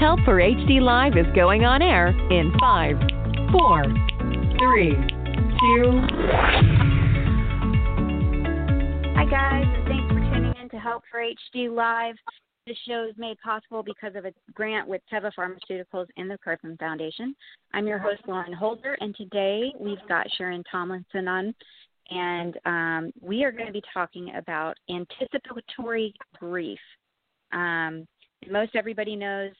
Help for HD Live is going on air in 5, 4, 3, 2. Hi guys, and thanks for tuning in to Help for HD Live. This show is made possible because of a grant with Teva Pharmaceuticals and the Carson Foundation. I'm your host, Lauren Holder, and today we've got Sharon Tomlinson on, and we are going to be talking about anticipatory grief. Most everybody knows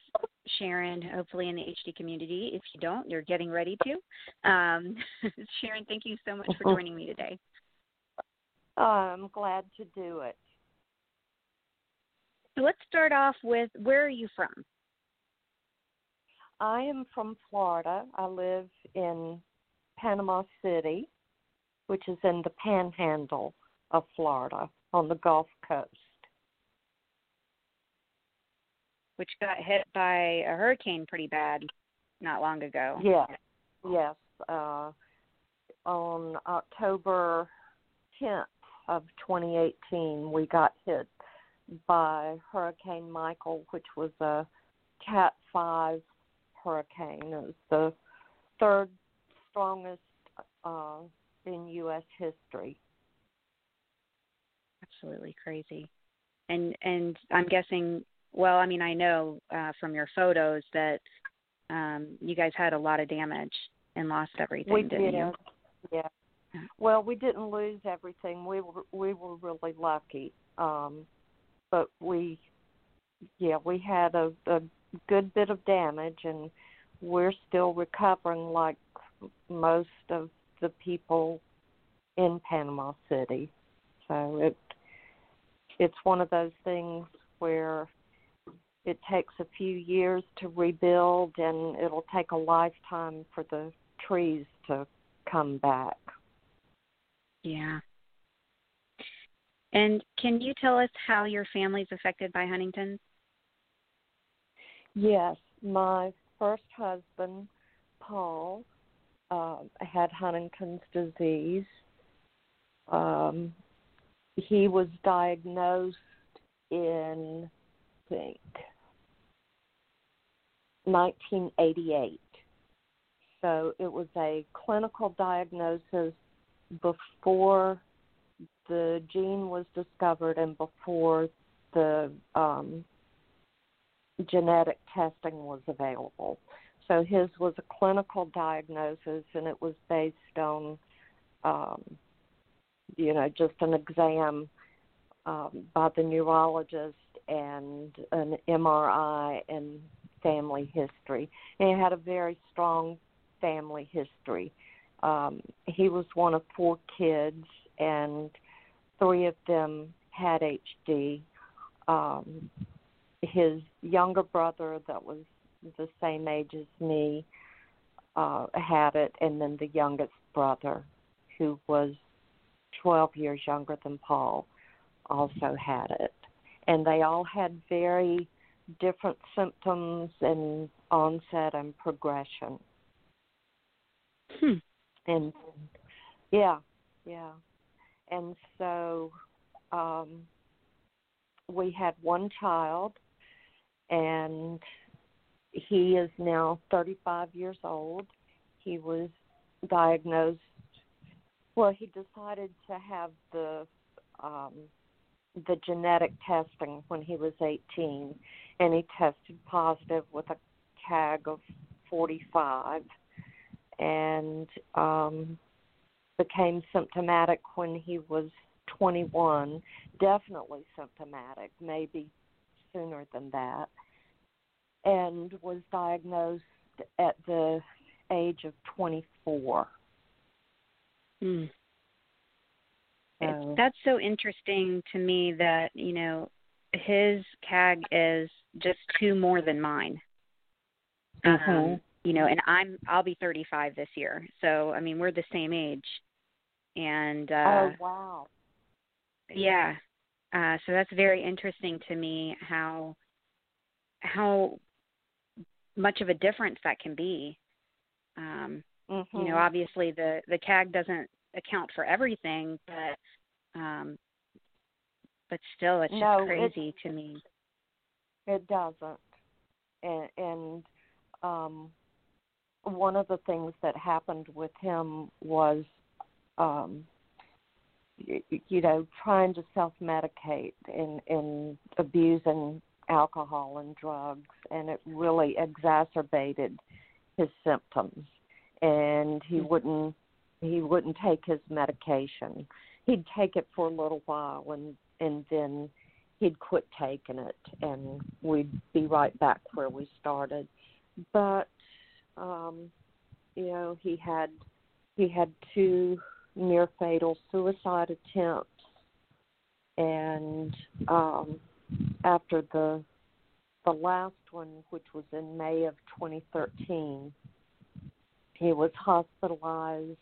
Sharon, hopefully in the HD community. If you don't, you're getting ready to. Sharon, thank you so much for joining me today. Oh, I'm glad to do it. So let's start off with, where are you from? I am from Florida. I live in Panama City, which is in the panhandle of Florida on the Gulf Coast. Which got hit by a hurricane pretty bad not long ago. Yes. On October 10th of 2018, we got hit by Hurricane Michael, which was a Cat 5 hurricane. It was the third strongest in U.S. history. Absolutely crazy. And I'm guessing, well, I mean, I know from your photos that you guys had a lot of damage and lost everything, didn't you? Yeah. Well, we didn't lose everything. We were really lucky. But we had a good bit of damage, and we're still recovering like most of the people in Panama City. So it's one of those things where it takes a few years to rebuild, and it'll take a lifetime for the trees to come back. Yeah. And can you tell us how your family's affected by Huntington's? Yes. My first husband, Paul, had Huntington's disease. He was diagnosed in, I think, 1988. So it was a clinical diagnosis before the gene was discovered and before the genetic testing was available. So his was a clinical diagnosis, and it was based on, just an exam by the neurologist and an MRI and family history. And he had a very strong family history. He was one of four kids, and three of them had HD. His younger brother, that was the same age as me, had it, and then the youngest brother, who was 12 years younger than Paul, also had it. And they all had very different symptoms and onset and progression. And yeah. And so we had one child, and he is now 35 years old. He was diagnosed, well, he decided to have the genetic testing when he was 18, and he tested positive with a CAG of 45, and became symptomatic when he was 21, definitely symptomatic, maybe sooner than that, and was diagnosed at the age of 24. That's so interesting to me that, his CAG is just two more than mine. you know, and I'll be 35 this year. So, I mean, we're the same age. And oh, wow. Yeah. So that's very interesting to me how much of a difference that can be. Mm-hmm. You know, obviously the CAG doesn't account for everything, but still, it's just crazy to me. It doesn't. And one of the things that happened with him was, trying to self-medicate and abusing alcohol and drugs, and it really exacerbated his symptoms. And he wouldn't take his medication. He'd take it for a little while, and then he'd quit taking it, and we'd be right back where we started. But he had two near fatal suicide attempts, and after the last one, which was in May of 2013, he was hospitalized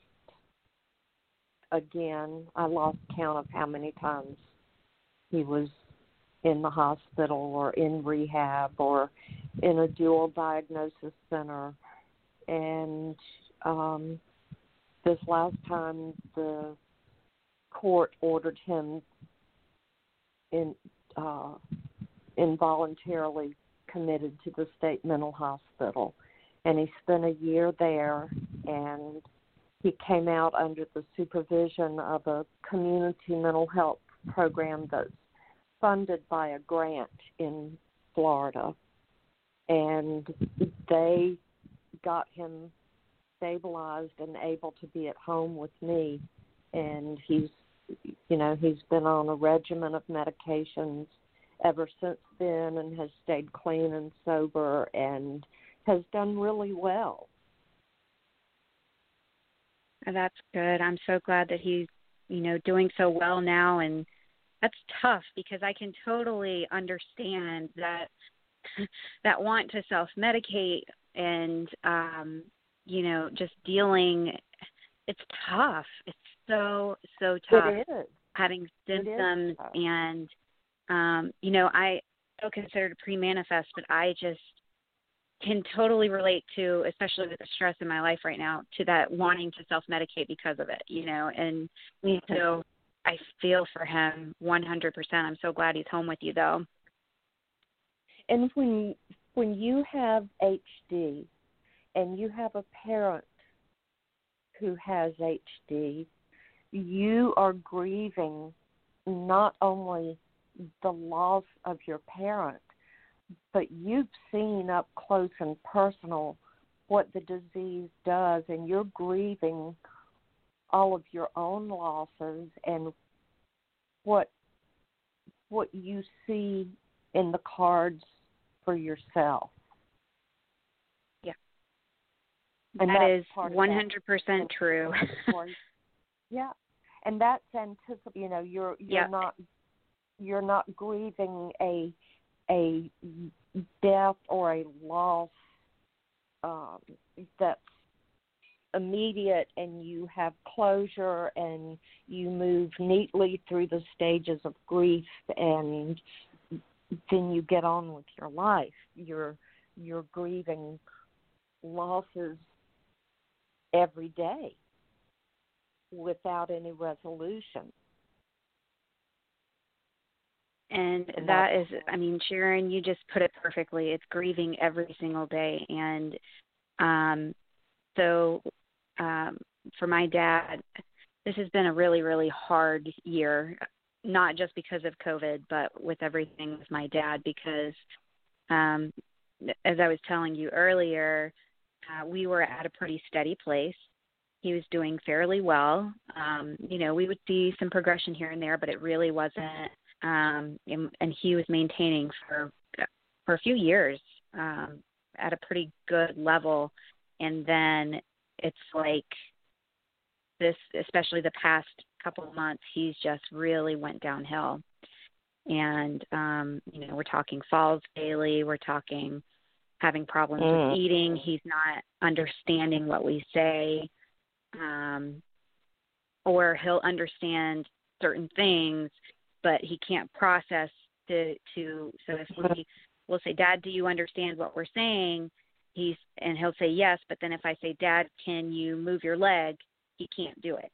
again. I lost count of how many times he was in the hospital or in rehab or in a dual diagnosis center. And this last time, the court ordered him involuntarily committed to the state mental hospital. And he spent a year there, and he came out under the supervision of a community mental health program that's funded by a grant in Florida. And they got him stabilized and able to be at home with me. And he's been on a regimen of medications ever since then, and has stayed clean and sober, and has done really well. That's good. I'm so glad that he's, doing so well now. And that's tough, because I can totally understand that want to self-medicate and, just dealing. It's tough. It's so, so tough. It is. Having symptoms. It is. And, I still considered a pre-manifest, but I just can totally relate to, especially with the stress in my life right now, to that wanting to self-medicate because of it, and so I feel for him 100%. I'm so glad he's home with you, though. And when you have HD and you have a parent who has HD, you are grieving not only the loss of your parent, but you've seen up close and personal what the disease does, and you're grieving all of your own losses and what you see in the cards for yourself. Yeah. And that is 100% true. Yeah. And that's anticipated. You're not grieving a death or a loss that's immediate, and you have closure, and you move neatly through the stages of grief, and then you get on with your life. You're grieving losses every day without any resolution. And that is, Sharon, you just put it perfectly. It's grieving every single day. And so for my dad, this has been a really, really hard year, not just because of COVID, but with everything with my dad, because as I was telling you earlier, we were at a pretty steady place. He was doing fairly well. We would see some progression here and there, but it really wasn't. And he was maintaining for a few years at a pretty good level. And then it's like this, especially the past couple of months, he's just really went downhill. And, we're talking falls daily. We're talking having problems with eating. He's not understanding what we say, or he'll understand certain things, but he can't process so if we'll say, Dad, do you understand what we're saying? And he'll say yes, but then if I say, Dad, can you move your leg? He can't do it.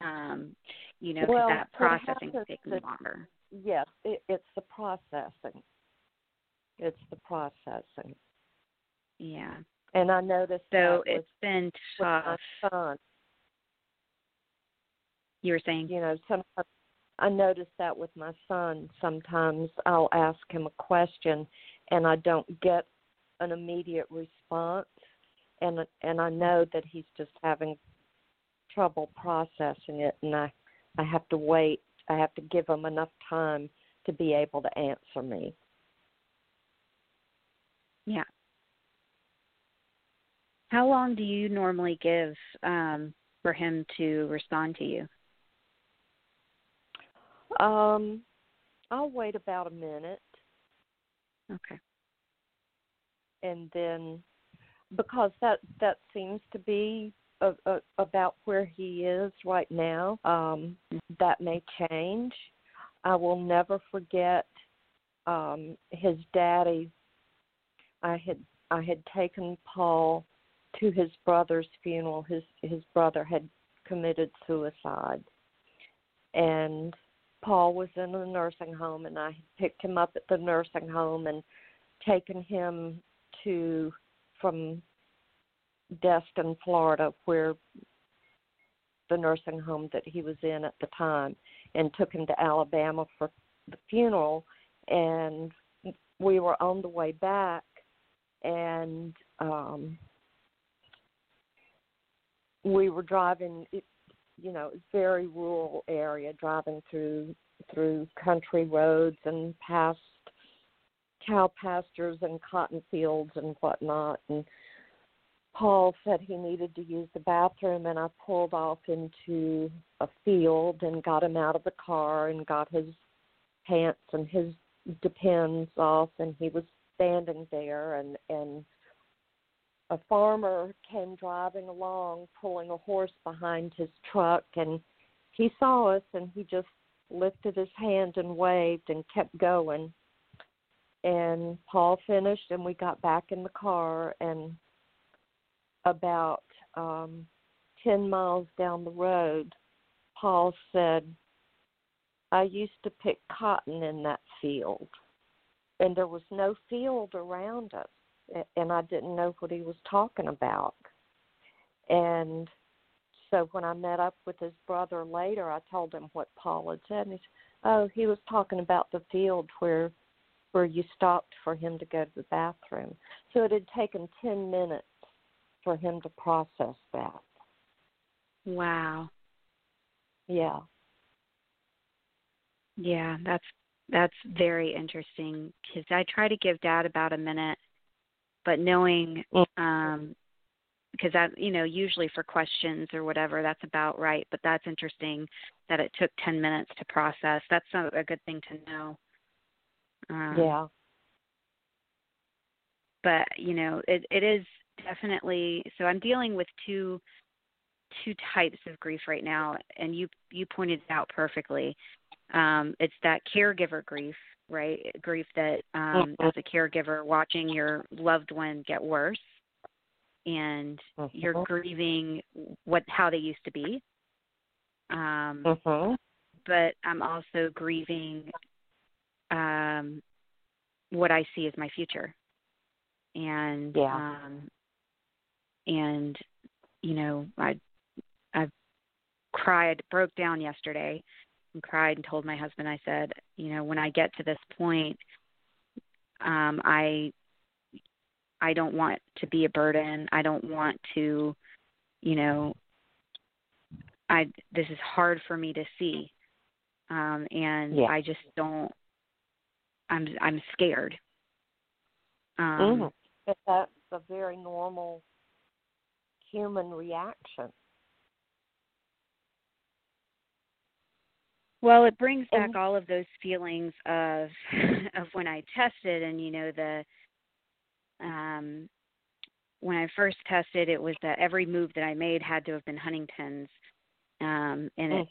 That processing is taking longer. Yes, it's the processing. It's the processing. Yeah. And I noticed it's been tough. With my son. You were saying? Sometimes I noticed that with my son. Sometimes I'll ask him a question and I don't get an immediate response. And I know that he's just having trouble processing it, and I have to wait. I have to give him enough time to be able to answer me. Yeah. How long do you normally give for him to respond to you? I'll wait about a minute. Okay. And then, because that seems to be about where he is right now, that may change. I will never forget his daddy. I had taken Paul to his brother's funeral. His brother had committed suicide, and Paul was in the nursing home, and I picked him up at the nursing home and taken him from Destin, Florida, where the nursing home that he was in at the time, and took him to Alabama for the funeral. And we were on the way back, and we were driving. It's a very rural area, driving through country roads and past cow pastures and cotton fields and whatnot. And Paul said he needed to use the bathroom, and I pulled off into a field and got him out of the car and got his pants and his depends off, and he was standing there, and a farmer came driving along pulling a horse behind his truck, and he saw us, and he just lifted his hand and waved and kept going. And Paul finished, and we got back in the car, and about 10 miles down the road, Paul said, I used to pick cotton in that field, and there was no field around us, and I didn't know what he was talking about. And so when I met up with his brother later, I told him what Paul had said, and he said, oh, he was talking about the field where you stopped for him to go to the bathroom. So it had taken 10 minutes for him to process that. Wow. Yeah. Yeah, that's very interesting, because I try to give Dad about a minute, but knowing, because that, usually for questions or whatever, that's about right. But that's interesting that it took 10 minutes to process. That's a good thing to know. Yeah. But, it is definitely, so I'm dealing with two types of grief right now, and you pointed it out perfectly. It's that caregiver grief, right? Grief that as a caregiver, watching your loved one get worse, and you're grieving how they used to be. But I'm also grieving what I see as my future, and I cried, broke down yesterday, and cried and told my husband. I said, when I get to this point, I don't want to be a burden. I don't want to, this is hard for me to see, I just don't. I'm scared. That's a very normal human reaction. Well, it brings back all of those feelings of when I tested, and when I first tested, it was that every move that I made had to have been Huntington's. And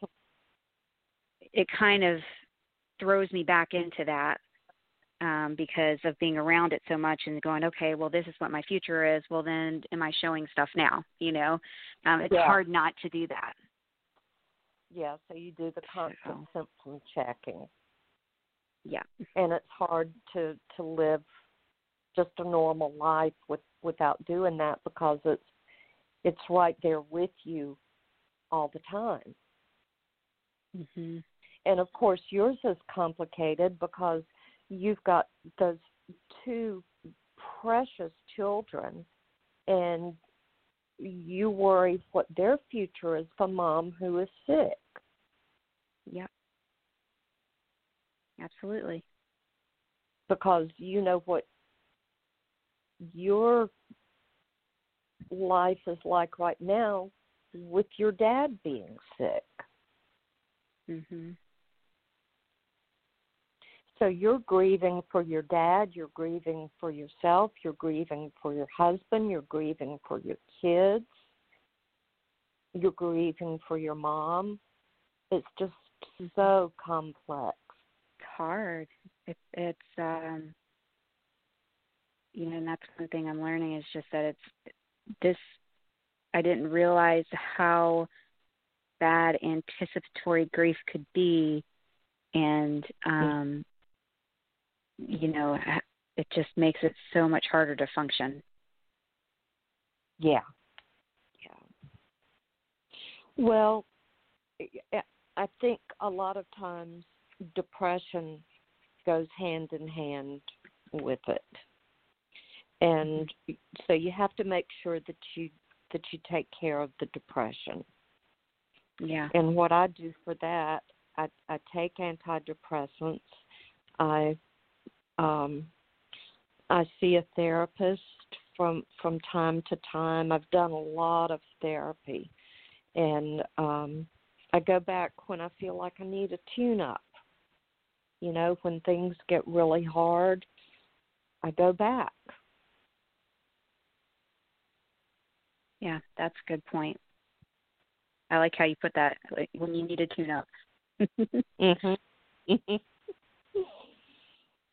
it kind of throws me back into that because of being around it so much and going, okay, well, this is what my future is. Well, then am I showing stuff now? You know, it's hard not to do that. Yeah, so you do the constant symptom checking. Yeah. And it's hard to live just a normal life without doing that, because it's right there with you all the time. Mm-hmm. And, of course, yours is complicated because you've got those two precious children, and you worry what their future is for mom who is sick. Yep. Absolutely. Because you know what your life is like right now with your dad being sick. Mm-hmm. So you're grieving for your dad, you're grieving for yourself, you're grieving for your husband, you're grieving for your kids, you're grieving for your mom. It's just so complex. It's hard. It's you know, and that's one thing I'm learning is just that it's this, I didn't realize how bad anticipatory grief could be. And, you know, it just makes it so much harder to function. Yeah. Yeah. Well, I think a lot of times depression goes hand in hand with it. And so you have to make sure that you take care of the depression. Yeah. And what I do for that, I take antidepressants. I see a therapist from time to time. I've done a lot of therapy, and I go back when I feel like I need a tune-up. You know, when things get really hard, I go back. Yeah, that's a good point. I like how you put that, like, when you need a tune-up. Mm-hmm.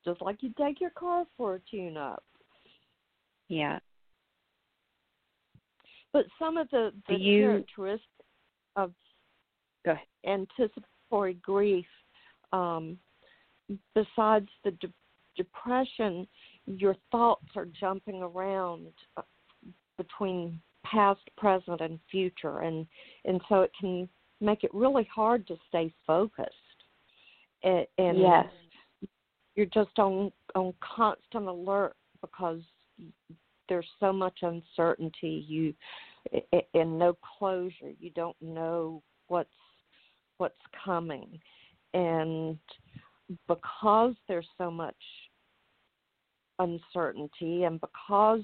Just like you take your car for a tune-up. Yeah. But some of the characteristics of anticipatory grief, besides the depression, your thoughts are jumping around between past, present, and future, and so it can make it really hard to stay focused. And yes. You're just on constant alert because there's so much uncertainty. And no closure. You don't know what's coming, and because there's so much uncertainty, and because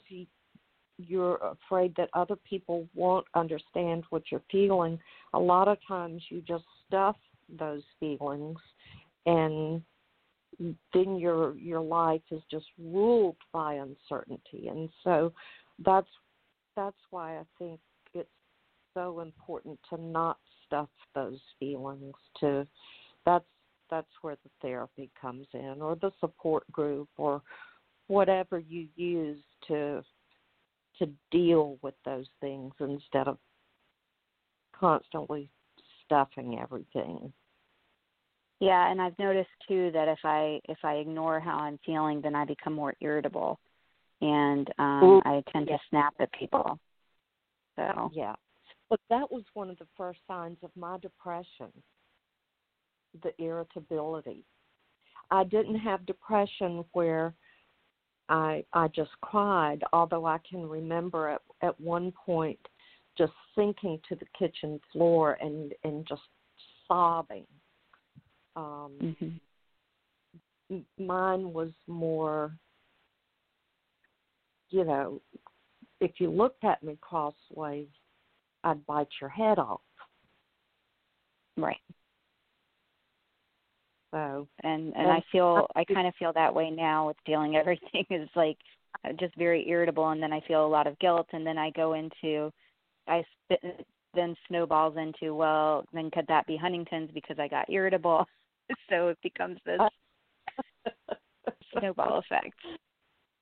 you're afraid that other people won't understand what you're feeling, a lot of times you just stuff those feelings, and then your life is just ruled by uncertainty. And so that's why I think it's so important to not stuff those feelings. That's where the therapy comes in, or the support group, or whatever you use to deal with those things instead of constantly stuffing everything. Yeah, and I've noticed too that if I ignore how I'm feeling, then I become more irritable, and I tend to snap at people. So yeah, but that was one of the first signs of my depression, the irritability. I didn't have depression where I just cried, although I can remember at one point just sinking to the kitchen floor and just sobbing. Mine was more, you know, if you looked at me crossways, I'd bite your head off. Right. So, and I kind of feel that way now with dealing everything. It's like just very irritable, and then I feel a lot of guilt, and then I go into, then snowballs into, well, then could that be Huntington's because I got irritable? So it becomes this snowball effect.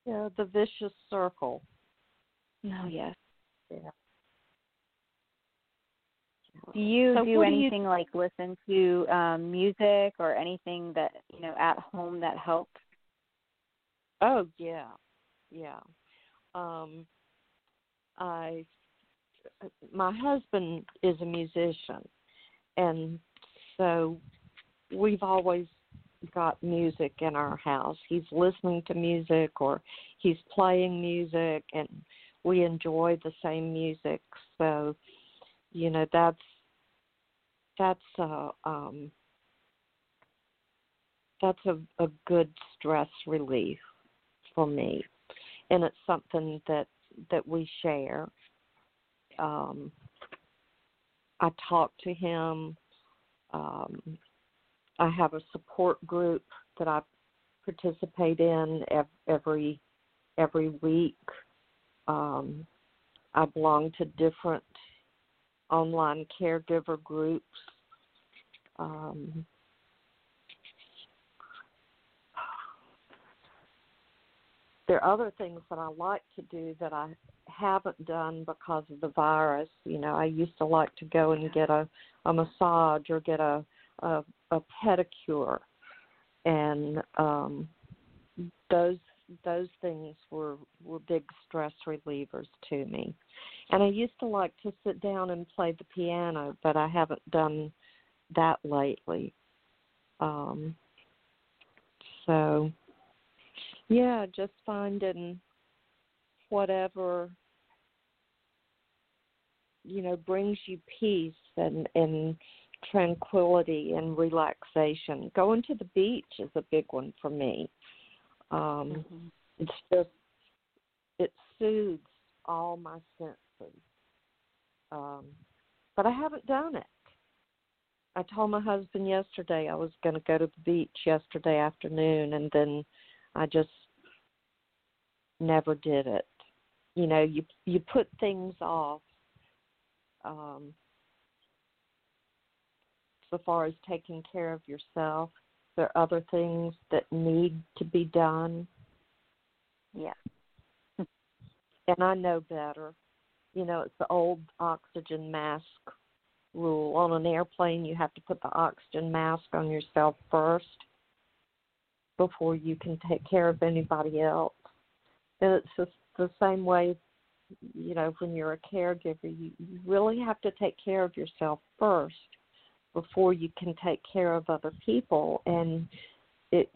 Yeah, the vicious circle. Oh, yes. Yeah. Do you do anything like listen to music or anything that, you know, at home that helps? Oh, yeah. Yeah. My husband is a musician, and so we've always got music in our house. He's listening to music or he's playing music, and we enjoy the same music. So, you know, that's a good stress relief for me, and it's something that we share. I talk to him. I have a support group that I participate in every week. I belong to different online caregiver groups. There are other things that I like to do that I haven't done because of the virus. You know, I used to like to go and get a massage or get a pedicure, and those things were big stress relievers to me. And I used to like to sit down and play the piano, but I haven't done that lately. So, yeah, just finding whatever, you know, brings you peace and tranquility and relaxation. Going to the beach is a big one for me. It's just, it soothes all my senses. But I haven't done it. I told my husband yesterday I was going to go to the beach yesterday afternoon, and then I just never did it. You know, you put things off so far as taking care of yourself. There are other things that need to be done. Yeah. And I know better. You know, it's the old oxygen mask rule. On an airplane, you have to put the oxygen mask on yourself first before you can take care of anybody else. And it's just the same way, you know, when you're a caregiver, you really have to take care of yourself first before you can take care of other people. And it's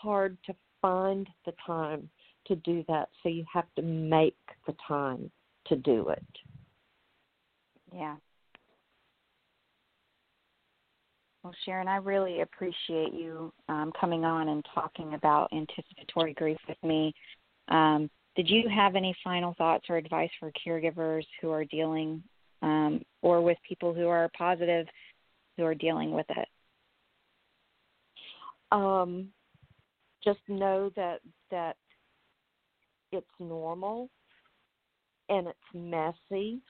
hard to find the time to do that, so you have to make the time to do it. Yeah. Well, Sharon, I really appreciate you coming on and talking about anticipatory grief with me. Did you have any final thoughts or advice for caregivers who are dealing or with people who are positive who are dealing with it? Just know that it's normal and it's messy.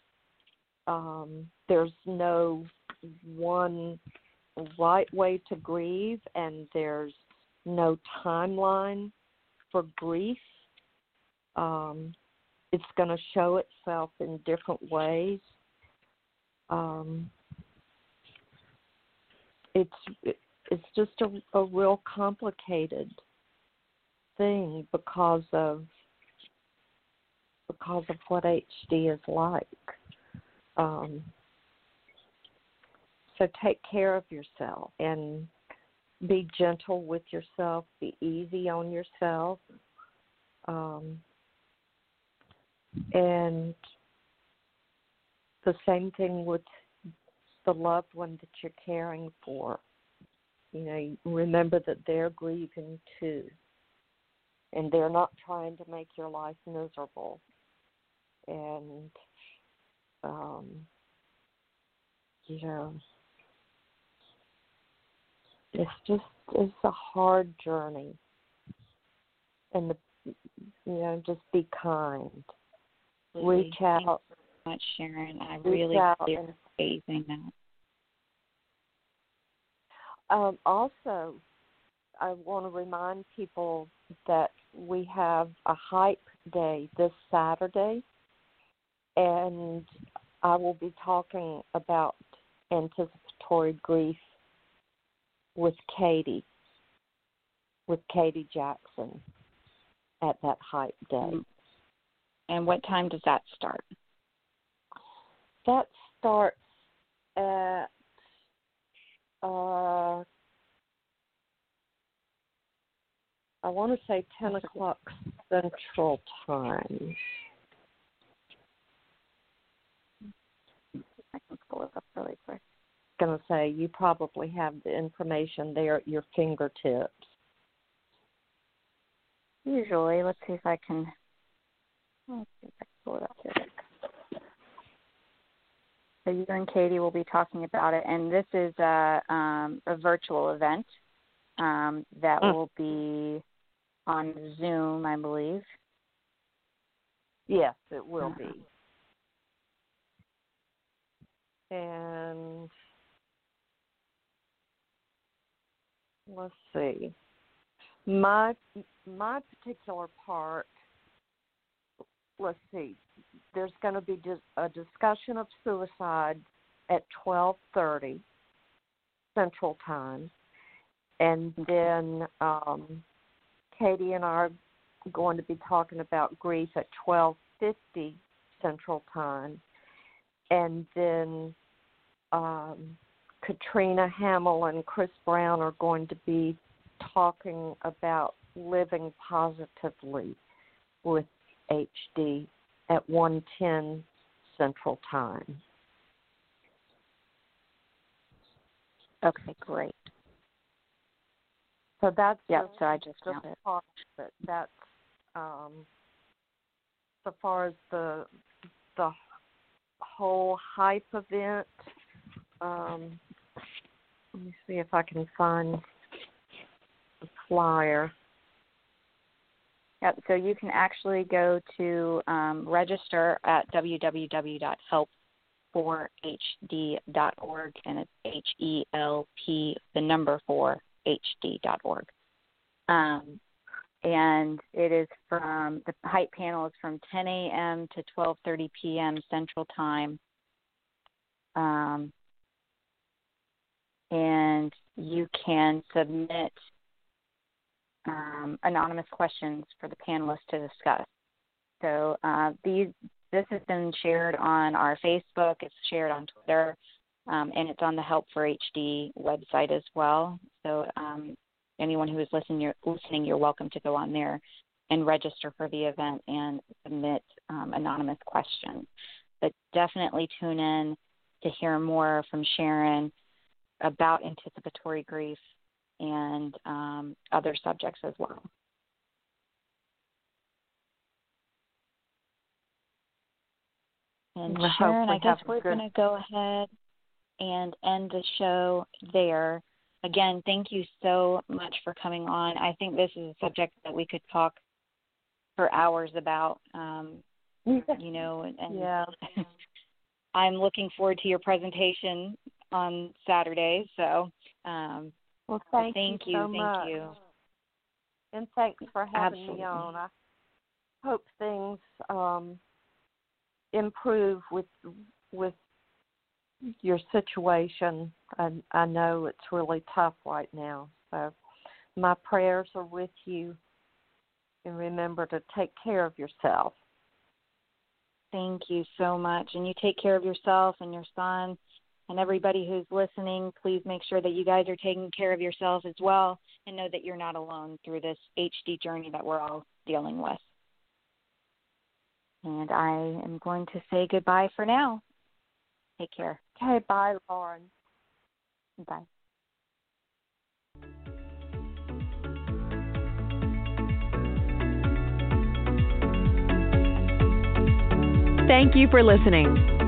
There's no one right way to grieve, and there's no timeline for grief. It's going to show itself in different ways. It's just a real complicated thing because of what HD is like. So take care of yourself and be gentle with yourself. Be easy on yourself. And the same thing with the loved one that you're caring for. You know, remember that they're grieving too, and they're not trying to make your life miserable. And, you know, it's a hard journey. And, just be kind. Absolutely. Reach out. Thanks so much, Sharon. I really appreciate that. Also, I want to remind people that we have a Hype Day this Saturday, and I will be talking about anticipatory grief with Katie Jackson at that Hype Day. And what time does that start? That starts at 10 o'clock Central Time. I can pull it up really quick. I was going to say, you probably have the information there at your fingertips. Usually. Let's see if I can pull it up here. So you and Katie will be talking about it, and this is a virtual event that will be on Zoom, I believe. Yes, it will be. And let's see. My particular part, let's see. There's going to be a discussion of suicide at 12:30 Central Time. And then Katie and I are going to be talking about grief at 12:50 Central Time. And then Katrina Hamill and Chris Brown are going to be talking about living positively with HD at 1:10 Central Time. Okay, great. So that's so I just found it. Part of it. That's so far as the whole Hype event. Let me see if I can find the flyer. Yep, so you can actually go to register at www.help4HD.org, and it's HELP4HD.org. And it is from, the Hype panel is from 10 a.m. to 12:30 p.m. Central Time. And you can submit anonymous questions for the panelists to discuss. So this has been shared on our Facebook, it's shared on Twitter, and it's on the Help for HD website as well. So anyone who is listening, you're welcome to go on there and register for the event and submit anonymous questions. But definitely tune in to hear more from Sharon about anticipatory grief and other subjects as well. And Sharon, I guess we're going to go ahead and end the show there. Again, thank you so much for coming on. I think this is a subject that we could talk for hours about, I'm looking forward to your presentation on Saturday, so well, thank you so much. And thanks for having me on. I hope things improve with your situation. I know it's really tough right now. So my prayers are with you. And remember to take care of yourself. Thank you so much. And you take care of yourself and your son. And everybody who's listening, please make sure that you guys are taking care of yourselves as well, and know that you're not alone through this HD journey that we're all dealing with. And I am going to say goodbye for now. Take care. Okay, bye, Lauren. Bye. Thank you for listening.